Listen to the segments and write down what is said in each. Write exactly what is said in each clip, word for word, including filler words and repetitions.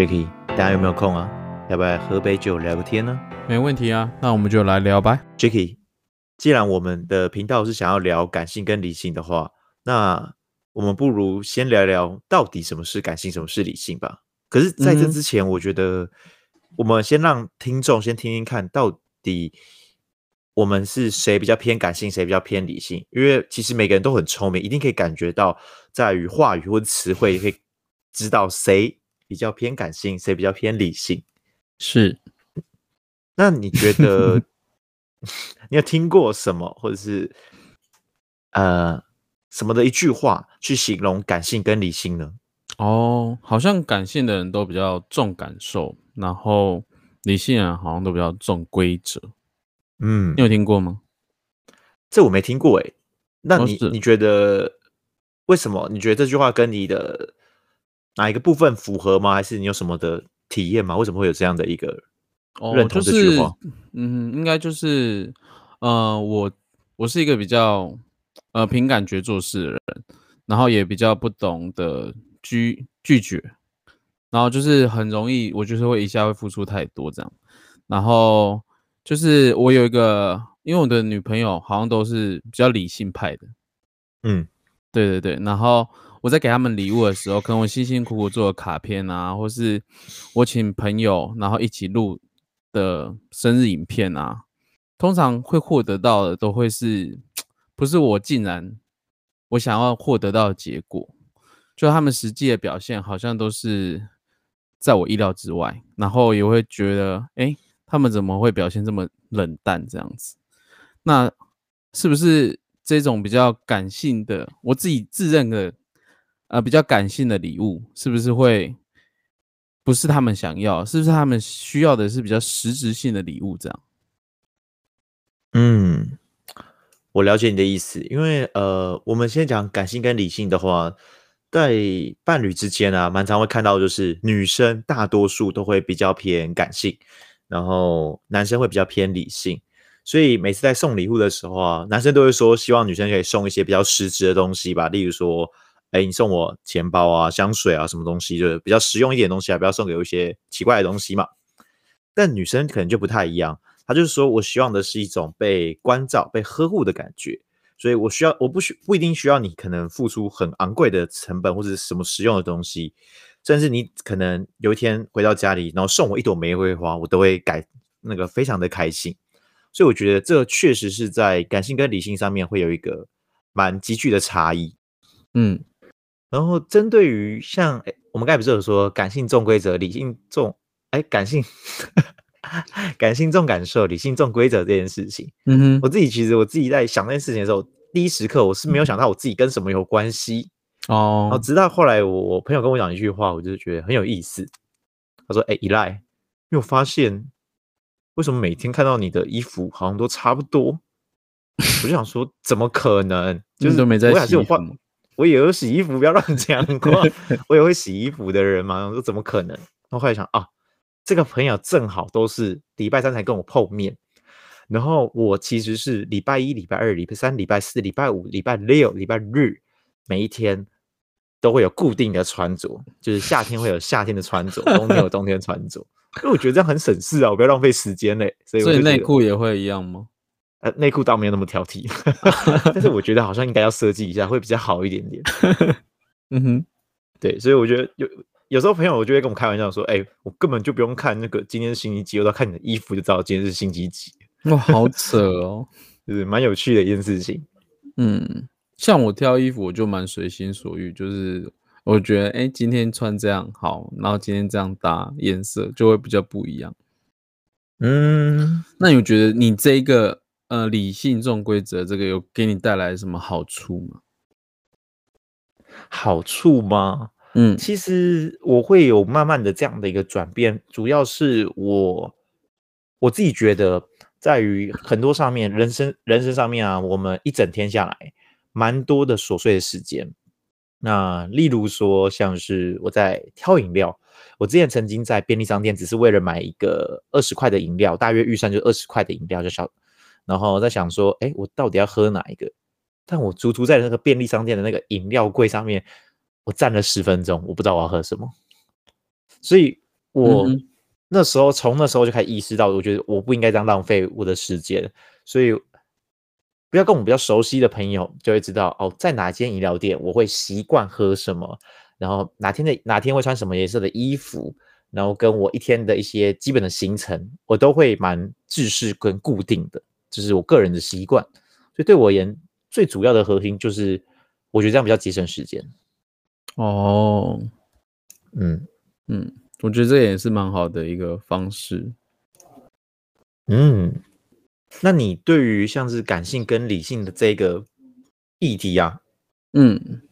Jacky， 大家有没有空啊？要不要喝杯酒聊个天呢？没问题啊，那我们就来聊吧。Jacky， 既然我们的频道是想要聊感性跟理性的话，那我们不如先聊聊到底什么是感性，什么是理性吧。可是在这之前，我觉得我们先让听众先听听看，到底我们是谁比较偏感性，谁比较偏理性？因为其实每个人都很聪明，一定可以感觉到，在于话语或者词汇可以知道谁比较偏感性，谁比较偏理性。是，那你觉得你有听过什么，或者是呃什么的一句话去形容感性跟理性呢？哦，好像感性的人都比较重感受，然后理性人好像都比较重规则。嗯，你有听过吗？这我没听过哎、欸。那你、哦、你觉得为什么？你觉得这句话跟你的哪一个部分符合吗？还是你有什么的体验吗？为什么会有这样的一个认同这句话？哦就是、嗯，应该就是呃，我我是一个比较呃凭感觉做事的人，然后也比较不懂得拒拒绝，然后就是很容易，我就是会一下会付出太多这样，然后。就是我有一个，因为我的女朋友好像都是比较理性派的，嗯，对对对。然后我在给他们礼物的时候，可能我辛辛苦苦做的卡片啊，或是我请朋友然后一起录的生日影片啊，通常会获得到的都会是，不是我竟然我想要获得到的结果，就他们实际的表现好像都是在我意料之外，然后也会觉得，哎。他们怎么会表现这么冷淡这样子？那是不是这种比较感性的，我自己自认的，呃，比较感性的礼物，是不是会不是他们想要？是不是他们需要的是比较实质性的礼物这样？嗯，我了解你的意思，因为呃，我们先讲感性跟理性的话，在伴侣之间啊，蛮常会看到，就是女生大多数都会比较偏感性。然后男生会比较偏理性，所以每次在送礼物的时候啊，男生都会说希望女生可以送一些比较实质的东西吧，例如说，哎，你送我钱包啊、香水啊，什么东西，就是比较实用一点的东西啊，不要送给我一些奇怪的东西嘛。但女生可能就不太一样，她就是说我希望的是一种被关照、被呵护的感觉，所以我需要，我不需不一定需要你可能付出很昂贵的成本或者什么实用的东西。甚至你可能有一天回到家里，然后送我一朵玫瑰花，我都会感那个非常的开心。所以我觉得这确实是在感性跟理性上面会有一个蛮急剧的差异。嗯，然后针对于像、欸、我们刚才不是有说感性重规则，理性重哎、欸、感性感性重感受，理性重规则这件事情。嗯哼，我自己其实我自己在想这件事情的时候，第一时刻我是没有想到我自己跟什么有关系。哦、oh. ，然后直到后来我，我朋友跟我讲一句话，我就觉得很有意思。他说：“哎、欸，依赖，因为我发现为什么每天看到你的衣服好像都差不多。”我就想说，怎么可能？就是都没在洗衣服。我也有洗衣服，不要乱讲话。我也会洗衣服的人嘛。我说怎么可能？然后后来想啊，这个朋友正好都是礼拜三才跟我碰面，然后我其实是礼拜一、礼拜二、礼拜三、礼拜四、礼拜五、礼拜六、礼拜日。每一天都会有固定的穿着，就是夏天会有夏天的穿着，冬天有冬天的穿着。因为我觉得这样很省事啊，我不要浪费时间嘞、欸。所以所以内裤也会一样吗？呃，内裤倒没有那么挑剔，但是我觉得好像应该要设计一下，会比较好一点点。嗯哼，对，所以我觉得有有时候朋友我就会跟我们开玩笑说，哎、欸，我根本就不用看那个今天是星期几，我都看你的衣服就知道今天是星期几。哇，好扯哦，就是蛮有趣的一件事情。嗯。像我挑衣服，我就蛮随心所欲，就是我觉得，哎、欸，今天穿这样好，然后今天这样搭颜色就会比较不一样。嗯，那你觉得你这一个呃理性重规则这个有给你带来什么好处吗？好处吗？嗯，其实我会有慢慢的这样的一个转变，主要是我我自己觉得在于很多上面，人生人生上面啊，我们一整天下来。蛮多的琐碎的时间，那例如说像是我在挑饮料，我之前曾经在便利商店只是为了买一个二十块的饮料，大约预算就二十块的饮料就小，然后在想说，哎，我到底要喝哪一个？但我足足在那个便利商店的那个饮料柜上面，我站了十分钟，我不知道我要喝什么。所以我那时候从那时候就开始意识到，我觉得我不应该这样浪费我的时间，所以不要跟我比较熟悉的朋友就会知道哦，在哪间饮料店我会习惯喝什么，然后哪天的哪天会穿什么颜色的衣服，然后跟我一天的一些基本的行程，我都会蛮制式跟固定的，这是我个人的习惯。所以对我而言，最主要的核心就是，我觉得这样比较节省时间。哦，嗯嗯，我觉得这也是蛮好的一个方式。嗯，那你对于像是感性跟理性的这个议题啊，嗯。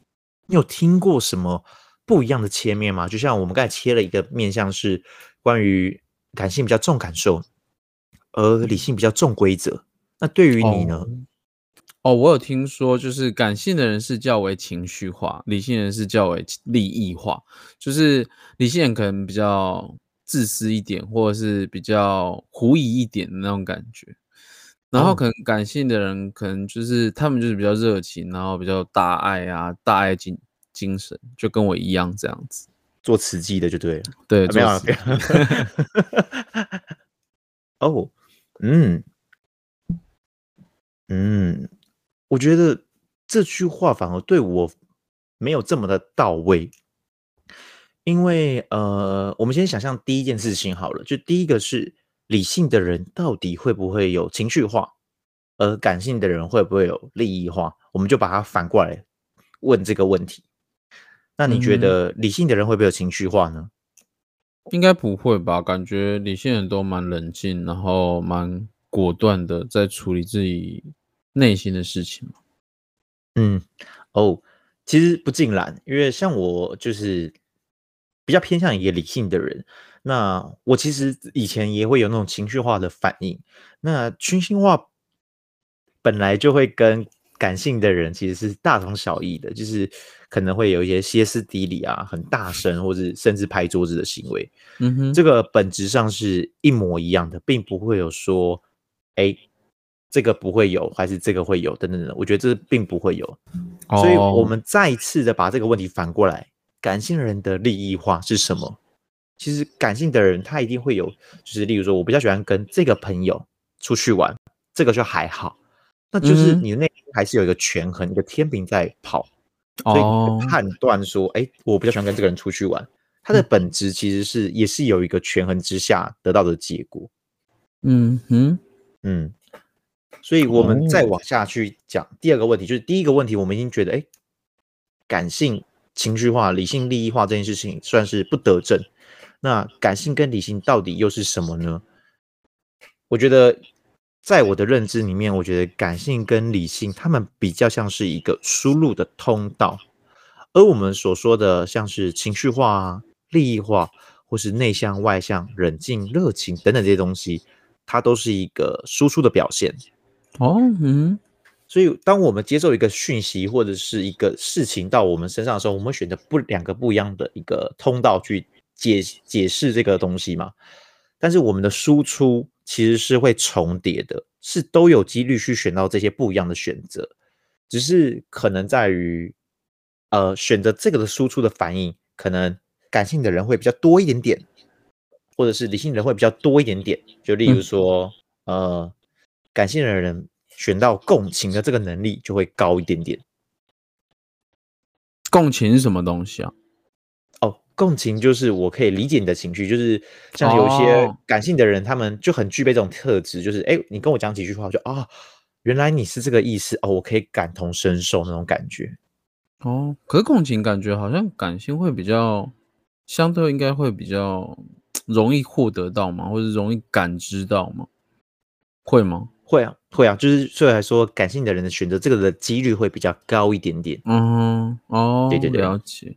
你有听过什么不一样的切面吗？就像我们刚才切了一个面向是关于感性比较重感受，而理性比较重规则。那对于你呢？哦，哦我有听说，就是感性的人是较为情绪化，理性人是较为利益化。就是理性人可能比较自私一点，或者是比较狐疑一点的那种感觉。然后可能感性的人，可能就是他们就是比较热情，然后比较大爱啊，大爱精精神，就跟我一样这样子，做慈济的就对了，对，啊、没有、啊，哦，嗯，嗯，我觉得这句话反而对我没有这么的到位，因为呃，我们先想象第一件事情好了，就第一个是。理性的人到底会不会有情绪化，而感性的人会不会有利益化？我们就把它反过来问这个问题。那你觉得理性的人会不会有情绪化呢？应该不会吧？感觉理性人都蛮冷静，然后蛮果断的，在处理自己内心的事情。嗯，哦，其实不尽然，因为像我就是比较偏向一个理性的人。那我其实以前也会有那种情绪化的反应，那群星化本来就会跟感性的人其实是大同小异的，就是可能会有一些歇斯底里啊，很大声或者甚至拍桌子的行为，嗯哼，这个本质上是一模一样的，并不会有说哎这个不会有还是这个会有等等等，我觉得这并不会有，哦，所以我们再一次的把这个问题反过来，感性人的利益化是什么？其实感性的人他一定会有，就是例如说我比较喜欢跟这个朋友出去玩，这个就还好，那就是你的内心还是有一个权衡，嗯，一个天平在跑，所以判断说哎，哦，我比较喜欢跟这个人出去玩，他的本质其实是，嗯，也是有一个权衡之下得到的结果。嗯哼，嗯，所以我们再往下去讲，哦，第二个问题，就是第一个问题我们已经觉得哎，感性情绪化理性利益化这件事情算是不得正，那感性跟理性到底又是什么呢？我觉得在我的认知里面，我觉得感性跟理性他们比较像是一个输入的通道，而我们所说的像是情绪化啊、利益化或是内向外向、冷静热情等等这些东西，它都是一个输出的表现。哦，嗯，所以当我们接受一个讯息或者是一个事情到我们身上的时候，我们选择不两个不一样的一个通道去解, 解释这个东西嘛，但是我们的输出其实是会重叠的，是都有几率去选到这些不一样的选择，只是可能在于呃，选择这个的输出的反应，可能感性的人会比较多一点点，或者是理性的人会比较多一点点，就例如说，嗯，呃，感性的人选到共情的这个能力就会高一点点。共情是什么东西啊？共情就是我可以理解你的情绪，就是像有一些感性的人，他们就很具备这种特质，就是哎，你跟我讲几句话，我就啊，哦，原来你是这个意思哦，我可以感同身受那种感觉。哦，可是共情感觉好像感性会比较，相对应该会比较容易获得到嘛，或者容易感知到嘛？会吗？会啊，会啊，就是所以来说，感性的人的选择这个的几率会比较高一点点。嗯，哦，对对对，了解。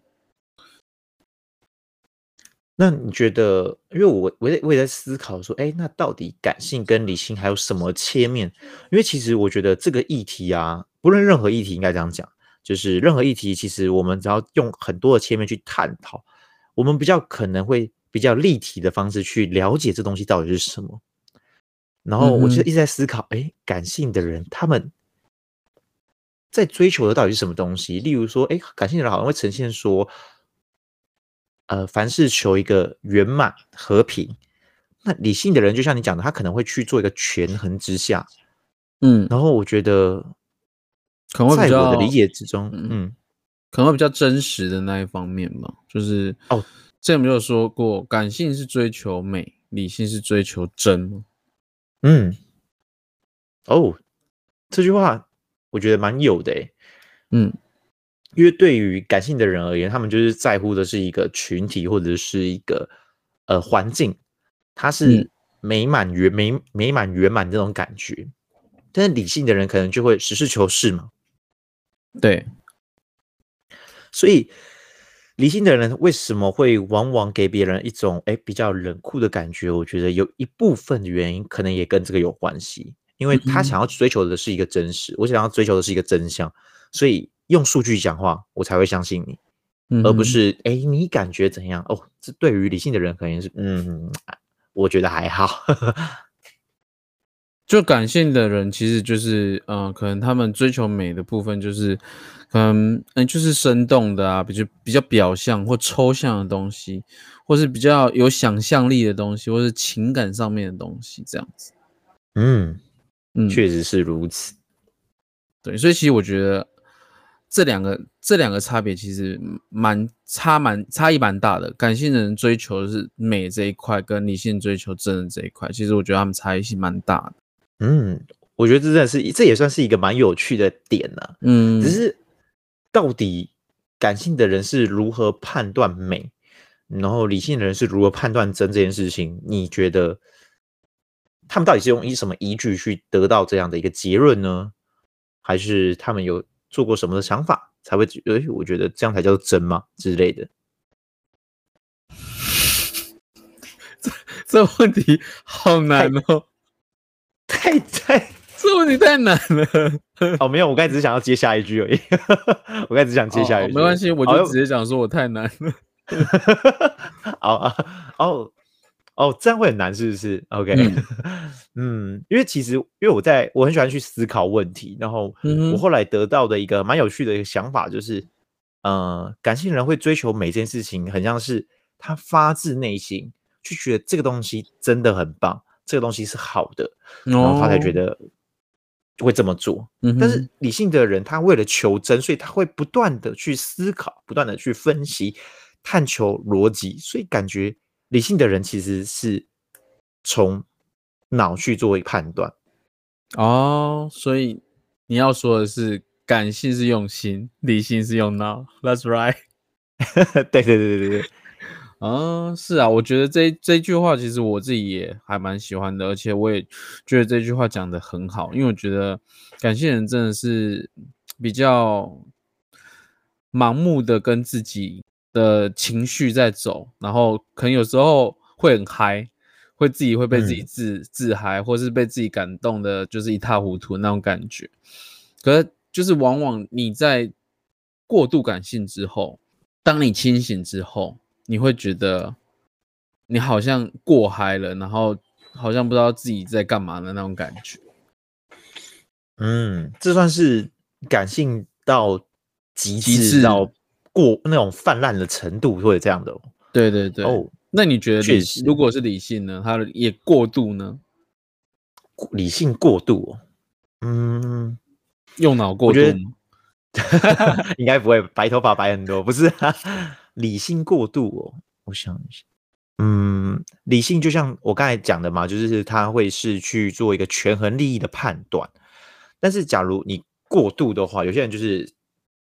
那你觉得，因为我我 也, 我也在思考说，哎，那到底感性跟理性还有什么切面？因为其实我觉得这个议题啊，不论任何议题，应该这样讲，就是任何议题，其实我们只要用很多的切面去探讨，我们比较可能会比较立体的方式去了解这东西到底是什么。然后我就一直在思考，哎，感性的人他们在追求的到底是什么东西？例如说，哎，感性的人好像会呈现说。呃，凡事求一个圆满和平。那理性的人就像你讲的，他可能会去做一个权衡之下，嗯，然后我觉得可能会比较在我的理解之中，嗯，可能会比较真实的那一方面吧。就是哦，之前我们就说过，感性是追求美，理性是追求真。嗯，哦，这句话我觉得蛮有的诶，嗯，因为对于感性的人而言，他们就是在乎的是一个群体或者是一个呃环境。它是美满圆美美满圆满这种感觉，但是理性的人可能就会实事求是嘛。对，所以理性的人为什么会往往给别人一种哎比较冷酷的感觉？我觉得有一部分的原因可能也跟这个有关系，因为他想要追求的是一个真实，嗯嗯我想要追求的是一个真相，所以用数据讲话，我才会相信你，嗯嗯而不是哎你感觉怎样哦？这对于理性的人可能是嗯。我觉得还好，就感性的人其实就是，嗯、呃，可能他们追求美的部分就是，可能嗯，就是生动的啊，比较比较表象或抽象的东西，或是比较有想象力的东西，或是情感上面的东西，这样子。嗯嗯，确实是如此。对，所以其实我觉得这两个这两个差别其实蛮。差蛮差异蛮大的，感性人追求的是美这一块，跟理性追求真的这一块，其实我觉得他们差异性蛮大的。嗯，我觉得这真的是，这也算是一个蛮有趣的点啊。嗯，只是到底感性的人是如何判断美，然后理性的人是如何判断真这件事情，你觉得他们到底是用什么依据去得到这样的一个结论呢？还是他们有做过什么的想法？才会觉得，我觉得这样才叫做真嘛之类的。这这问题好难哦，太太这问题太难了。哦，没有，我刚才只是想要接下一句而已。我刚才只想接下一句、哦，没关系，我就直接讲说我太难了。哦哦哦，这样会很难，是不是 ？OK， 嗯, 嗯，因为其实因为我在我很喜欢去思考问题，然后我后来得到的一个蛮有趣的一个想法就是，呃，感性人会追求每件事情，很像是他发自内心去觉得这个东西真的很棒，这个东西是好的，然后他才觉得会这么做。哦、但是理性的人，他为了求真，所以他会不断的去思考，不断的去分析，探求逻辑，所以感觉。理性的人其实是从脑去做判断哦，所以你要说的是感性是用心，理性是用脑 ，That's right 。对对对对对，啊，是啊，我觉得这这句话其实我自己也还蛮喜欢的，而且我也觉得这句话讲得很好，因为我觉得感性人真的是比较盲目的跟自己。的情绪在走，然后可能有时候会很嗨，会自己会被自己自、嗯、自嗨，或是被自己感动的，就是一塌糊涂那种感觉。可是就是往往你在过度感性之后，当你清醒之后，你会觉得你好像过嗨了，然后好像不知道自己在干嘛的那种感觉。嗯，这算是感性到极致到。过那种泛滥的程度或者这样的、哦，对对对。哦，那你觉得如果是理性呢？它也过度呢？理性过度、哦，嗯，用脑过度吗？应该不会，白头发白很多，不是、啊？理性过度哦，我想一下，嗯，理性就像我刚才讲的嘛，就是它会是去做一个权衡利益的判断，但是假如你过度的话，有些人就是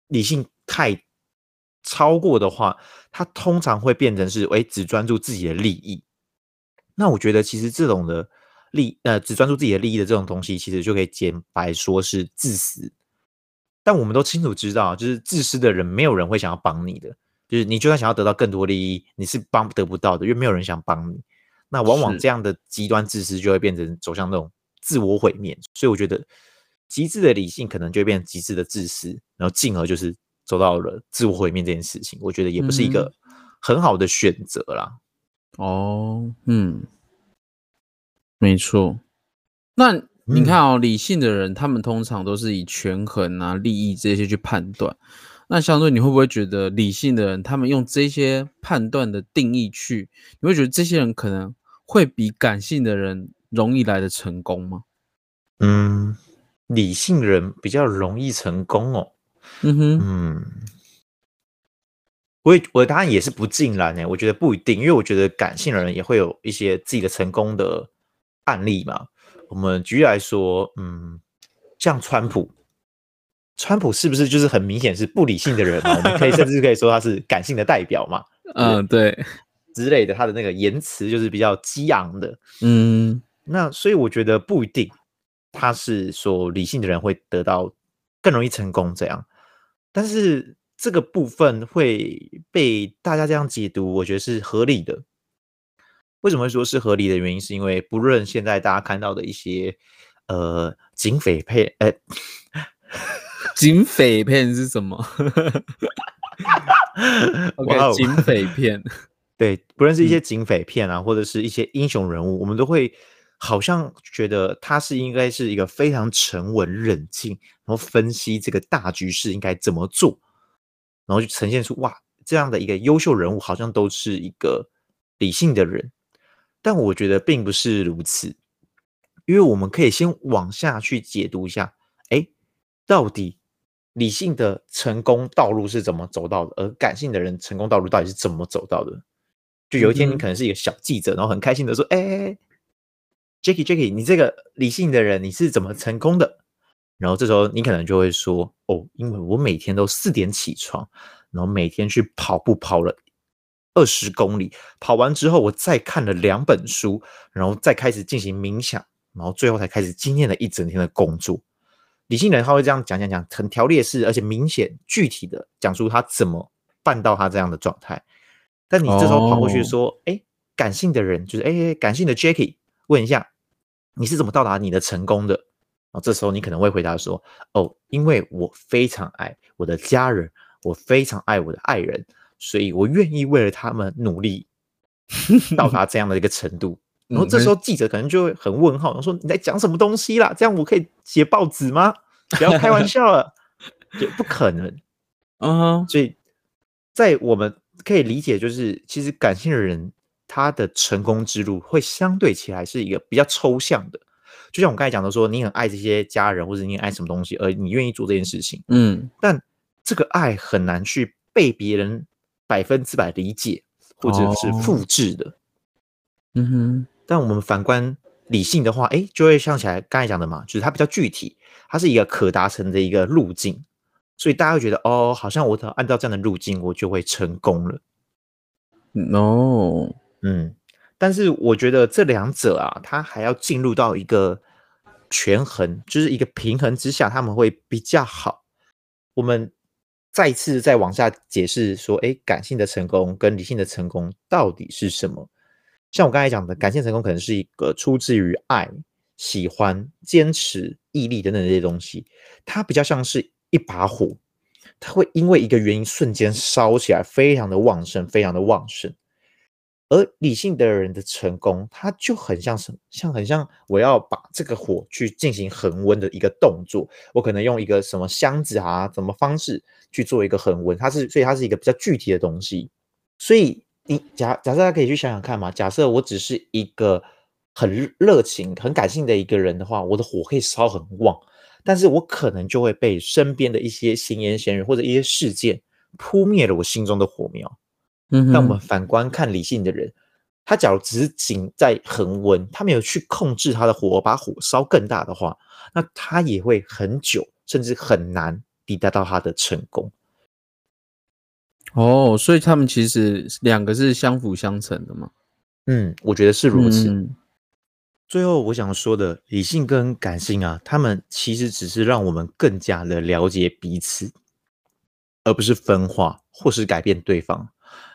理性太。超过的话，他通常会变成是，哎，只专注自己的利益。那我觉得其实这种的利，呃，只专注自己的利益的这种东西，其实就可以简白说是自私。但我们都清楚知道，就是自私的人，没有人会想要帮你的。就是你就算想要得到更多利益，你是帮得不到的，因为没有人想帮你。那往往这样的极端自私就会变成走向那种自我毁灭。所以我觉得极致的理性可能就会变成极致的自私，然后进而就是。走到了自我毁灭这件事情，我觉得也不是一个很好的选择啦。嗯、哦，嗯，没错。那你看哦，嗯、理性的人他们通常都是以权衡啊、利益这些去判断。那相对你会不会觉得理性的人，他们用这些判断的定义去，你会觉得这些人可能会比感性的人容易来的成功吗？嗯，理性人比较容易成功哦。嗯哼，嗯，我我当然也是不尽然欸，我觉得不一定，因为我觉得感性的人也会有一些自己的成功的案例嘛。我们举例来说，嗯，像川普。川普是不是就是很明显是不理性的人嘛？我们可以甚至可以说他是感性的代表嘛？嗯，对，之类的，他的那个言辞就是比较激昂的。嗯，那所以我觉得不一定，他是说理性的人会得到更容易成功这样，但是这个部分会被大家这样解读，我觉得是合理的。为什么会说是合理的原因，是因为不论现在大家看到的一些呃警匪配呃。警匪片是什么？OK， wow， 警匪片，对，不论是一些警匪片啊，嗯、或者是一些英雄人物，我们都会好像觉得他是应该是一个非常沉稳冷静，然后分析这个大局势应该怎么做，然后就呈现出哇这样的一个优秀人物，好像都是一个理性的人，但我觉得并不是如此，因为我们可以先往下去解读一下，哎，到底理性的成功道路是怎么走到的，而感性的人成功道路到底是怎么走到的。就有一天你可能是一个小记者，嗯、然后很开心的说，哎、欸、Jacky Jacky 你这个理性的人你是怎么成功的，然后这时候你可能就会说，哦，因为我每天都四点起床，然后每天去跑步，跑了二十公里，跑完之后我再看了两本书，然后再开始进行冥想，然后最后才开始今天的一整天的工作。理性人他会这样讲讲讲，很条列式，而且明显具体的讲出他怎么办到他这样的状态。但你这时候跑过去说，哎、oh. 欸，感性的人就是哎、欸，感性的 Jacky， 问一下你是怎么到达你的成功的？然后这时候你可能会回答说，哦，因为我非常爱我的家人，我非常爱我的爱人，所以我愿意为了他们努力，到达这样的一个程度。然后这时候记者可能就会很问号，说你在讲什么东西啦？这样我可以写报纸吗？不要开玩笑了，也不可能。嗯、uh-huh. ，所以在我们可以理解，就是其实感性的人他的成功之路会相对起来是一个比较抽象的。就像我刚才讲的说，你很爱这些家人，或者你很爱什么东西，而你愿意做这件事情。嗯，但这个爱很难去被别人百分之百理解，或者是复制的。嗯、oh. 哼。但我们反观理性的话，哎，就会像起来刚才讲的嘛，就是它比较具体，它是一个可达成的一个路径，所以大家会觉得，哦，好像我按照这样的路径，我就会成功了。No， 嗯，但是我觉得这两者啊，它还要进入到一个权衡，就是一个平衡之下，他们会比较好。我们再次再往下解释说，哎，感性的成功跟理性的成功到底是什么？像我刚才讲的，感性成功可能是一个出自于爱、喜欢、坚持、毅力等等这些东西，它比较像是一把火，它会因为一个原因瞬间烧起来，非常的旺盛，非常的旺盛。而理性的人的成功，它就很像什么？像很像我要把这个火去进行恒温的一个动作，我可能用一个什么箱子啊，什么方式去做一个恒温，它是所以它是一个比较具体的东西，所以。你假假设大家可以去想想看嘛，假设我只是一个很热情很感性的一个人的话，我的火可以烧很旺，但是我可能就会被身边的一些闲言闲语或者一些事件扑灭了我心中的火苗。嗯，但我们反观看理性的人，他假如只是仅在恒温，他没有去控制他的火把火烧更大的话，那他也会很久甚至很难抵达到他的成功。哦，所以他们其实两个是相辅相成的嘛。嗯，我觉得是如此。嗯、最后我想说的，理性跟感性啊，他们其实只是让我们更加的了解彼此，而不是分化或是改变对方。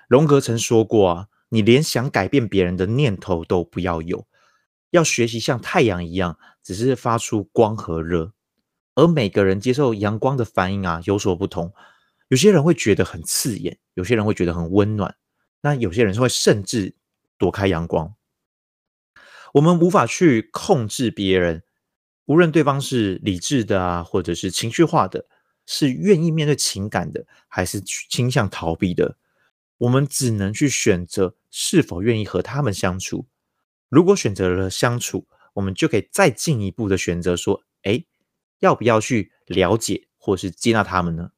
荣格曾说过啊，你连想改变别人的念头都不要有，要学习像太阳一样，只是发出光和热。而每个人接受阳光的反应啊，有所不同。有些人会觉得很刺眼，有些人会觉得很温暖，那有些人会甚至躲开阳光。我们无法去控制别人，无论对方是理智的啊，或者是情绪化的，是愿意面对情感的，还是倾向逃避的。我们只能去选择是否愿意和他们相处。如果选择了相处，我们就可以再进一步的选择说，诶，要不要去了解或是接纳他们呢？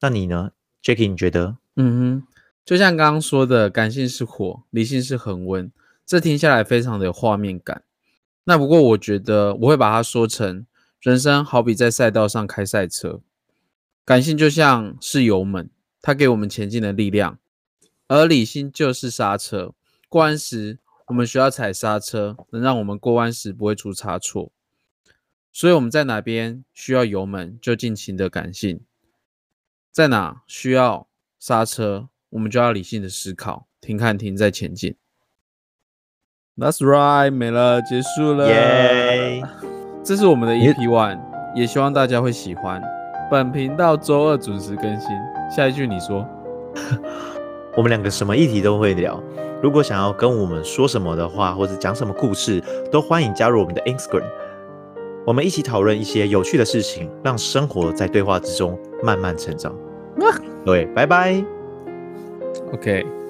那你呢 Jacky 你觉得？嗯哼，就像刚刚说的，感性是火，理性是恒温，这听下来非常的有画面感。那不过我觉得我会把它说成，人生好比在赛道上开赛车，感性就像是油门，它给我们前进的力量，而理性就是刹车，过弯时我们需要踩刹车，能让我们过弯时不会出差错。所以我们在哪边需要油门，就尽情的感性，在哪需要刹车，我们就要理性的思考，停看停再前进。 That's right， 没了，结束了、yeah. 这是我们的 E P 一， 也希望大家会喜欢。本频道周二准时更新。下一句你说。我们两个什么议题都会聊，如果想要跟我们说什么的话，或者讲什么故事，都欢迎加入我们的 Instagram， 我们一起讨论一些有趣的事情，让生活在对话之中慢慢成长。对，拜拜。OK。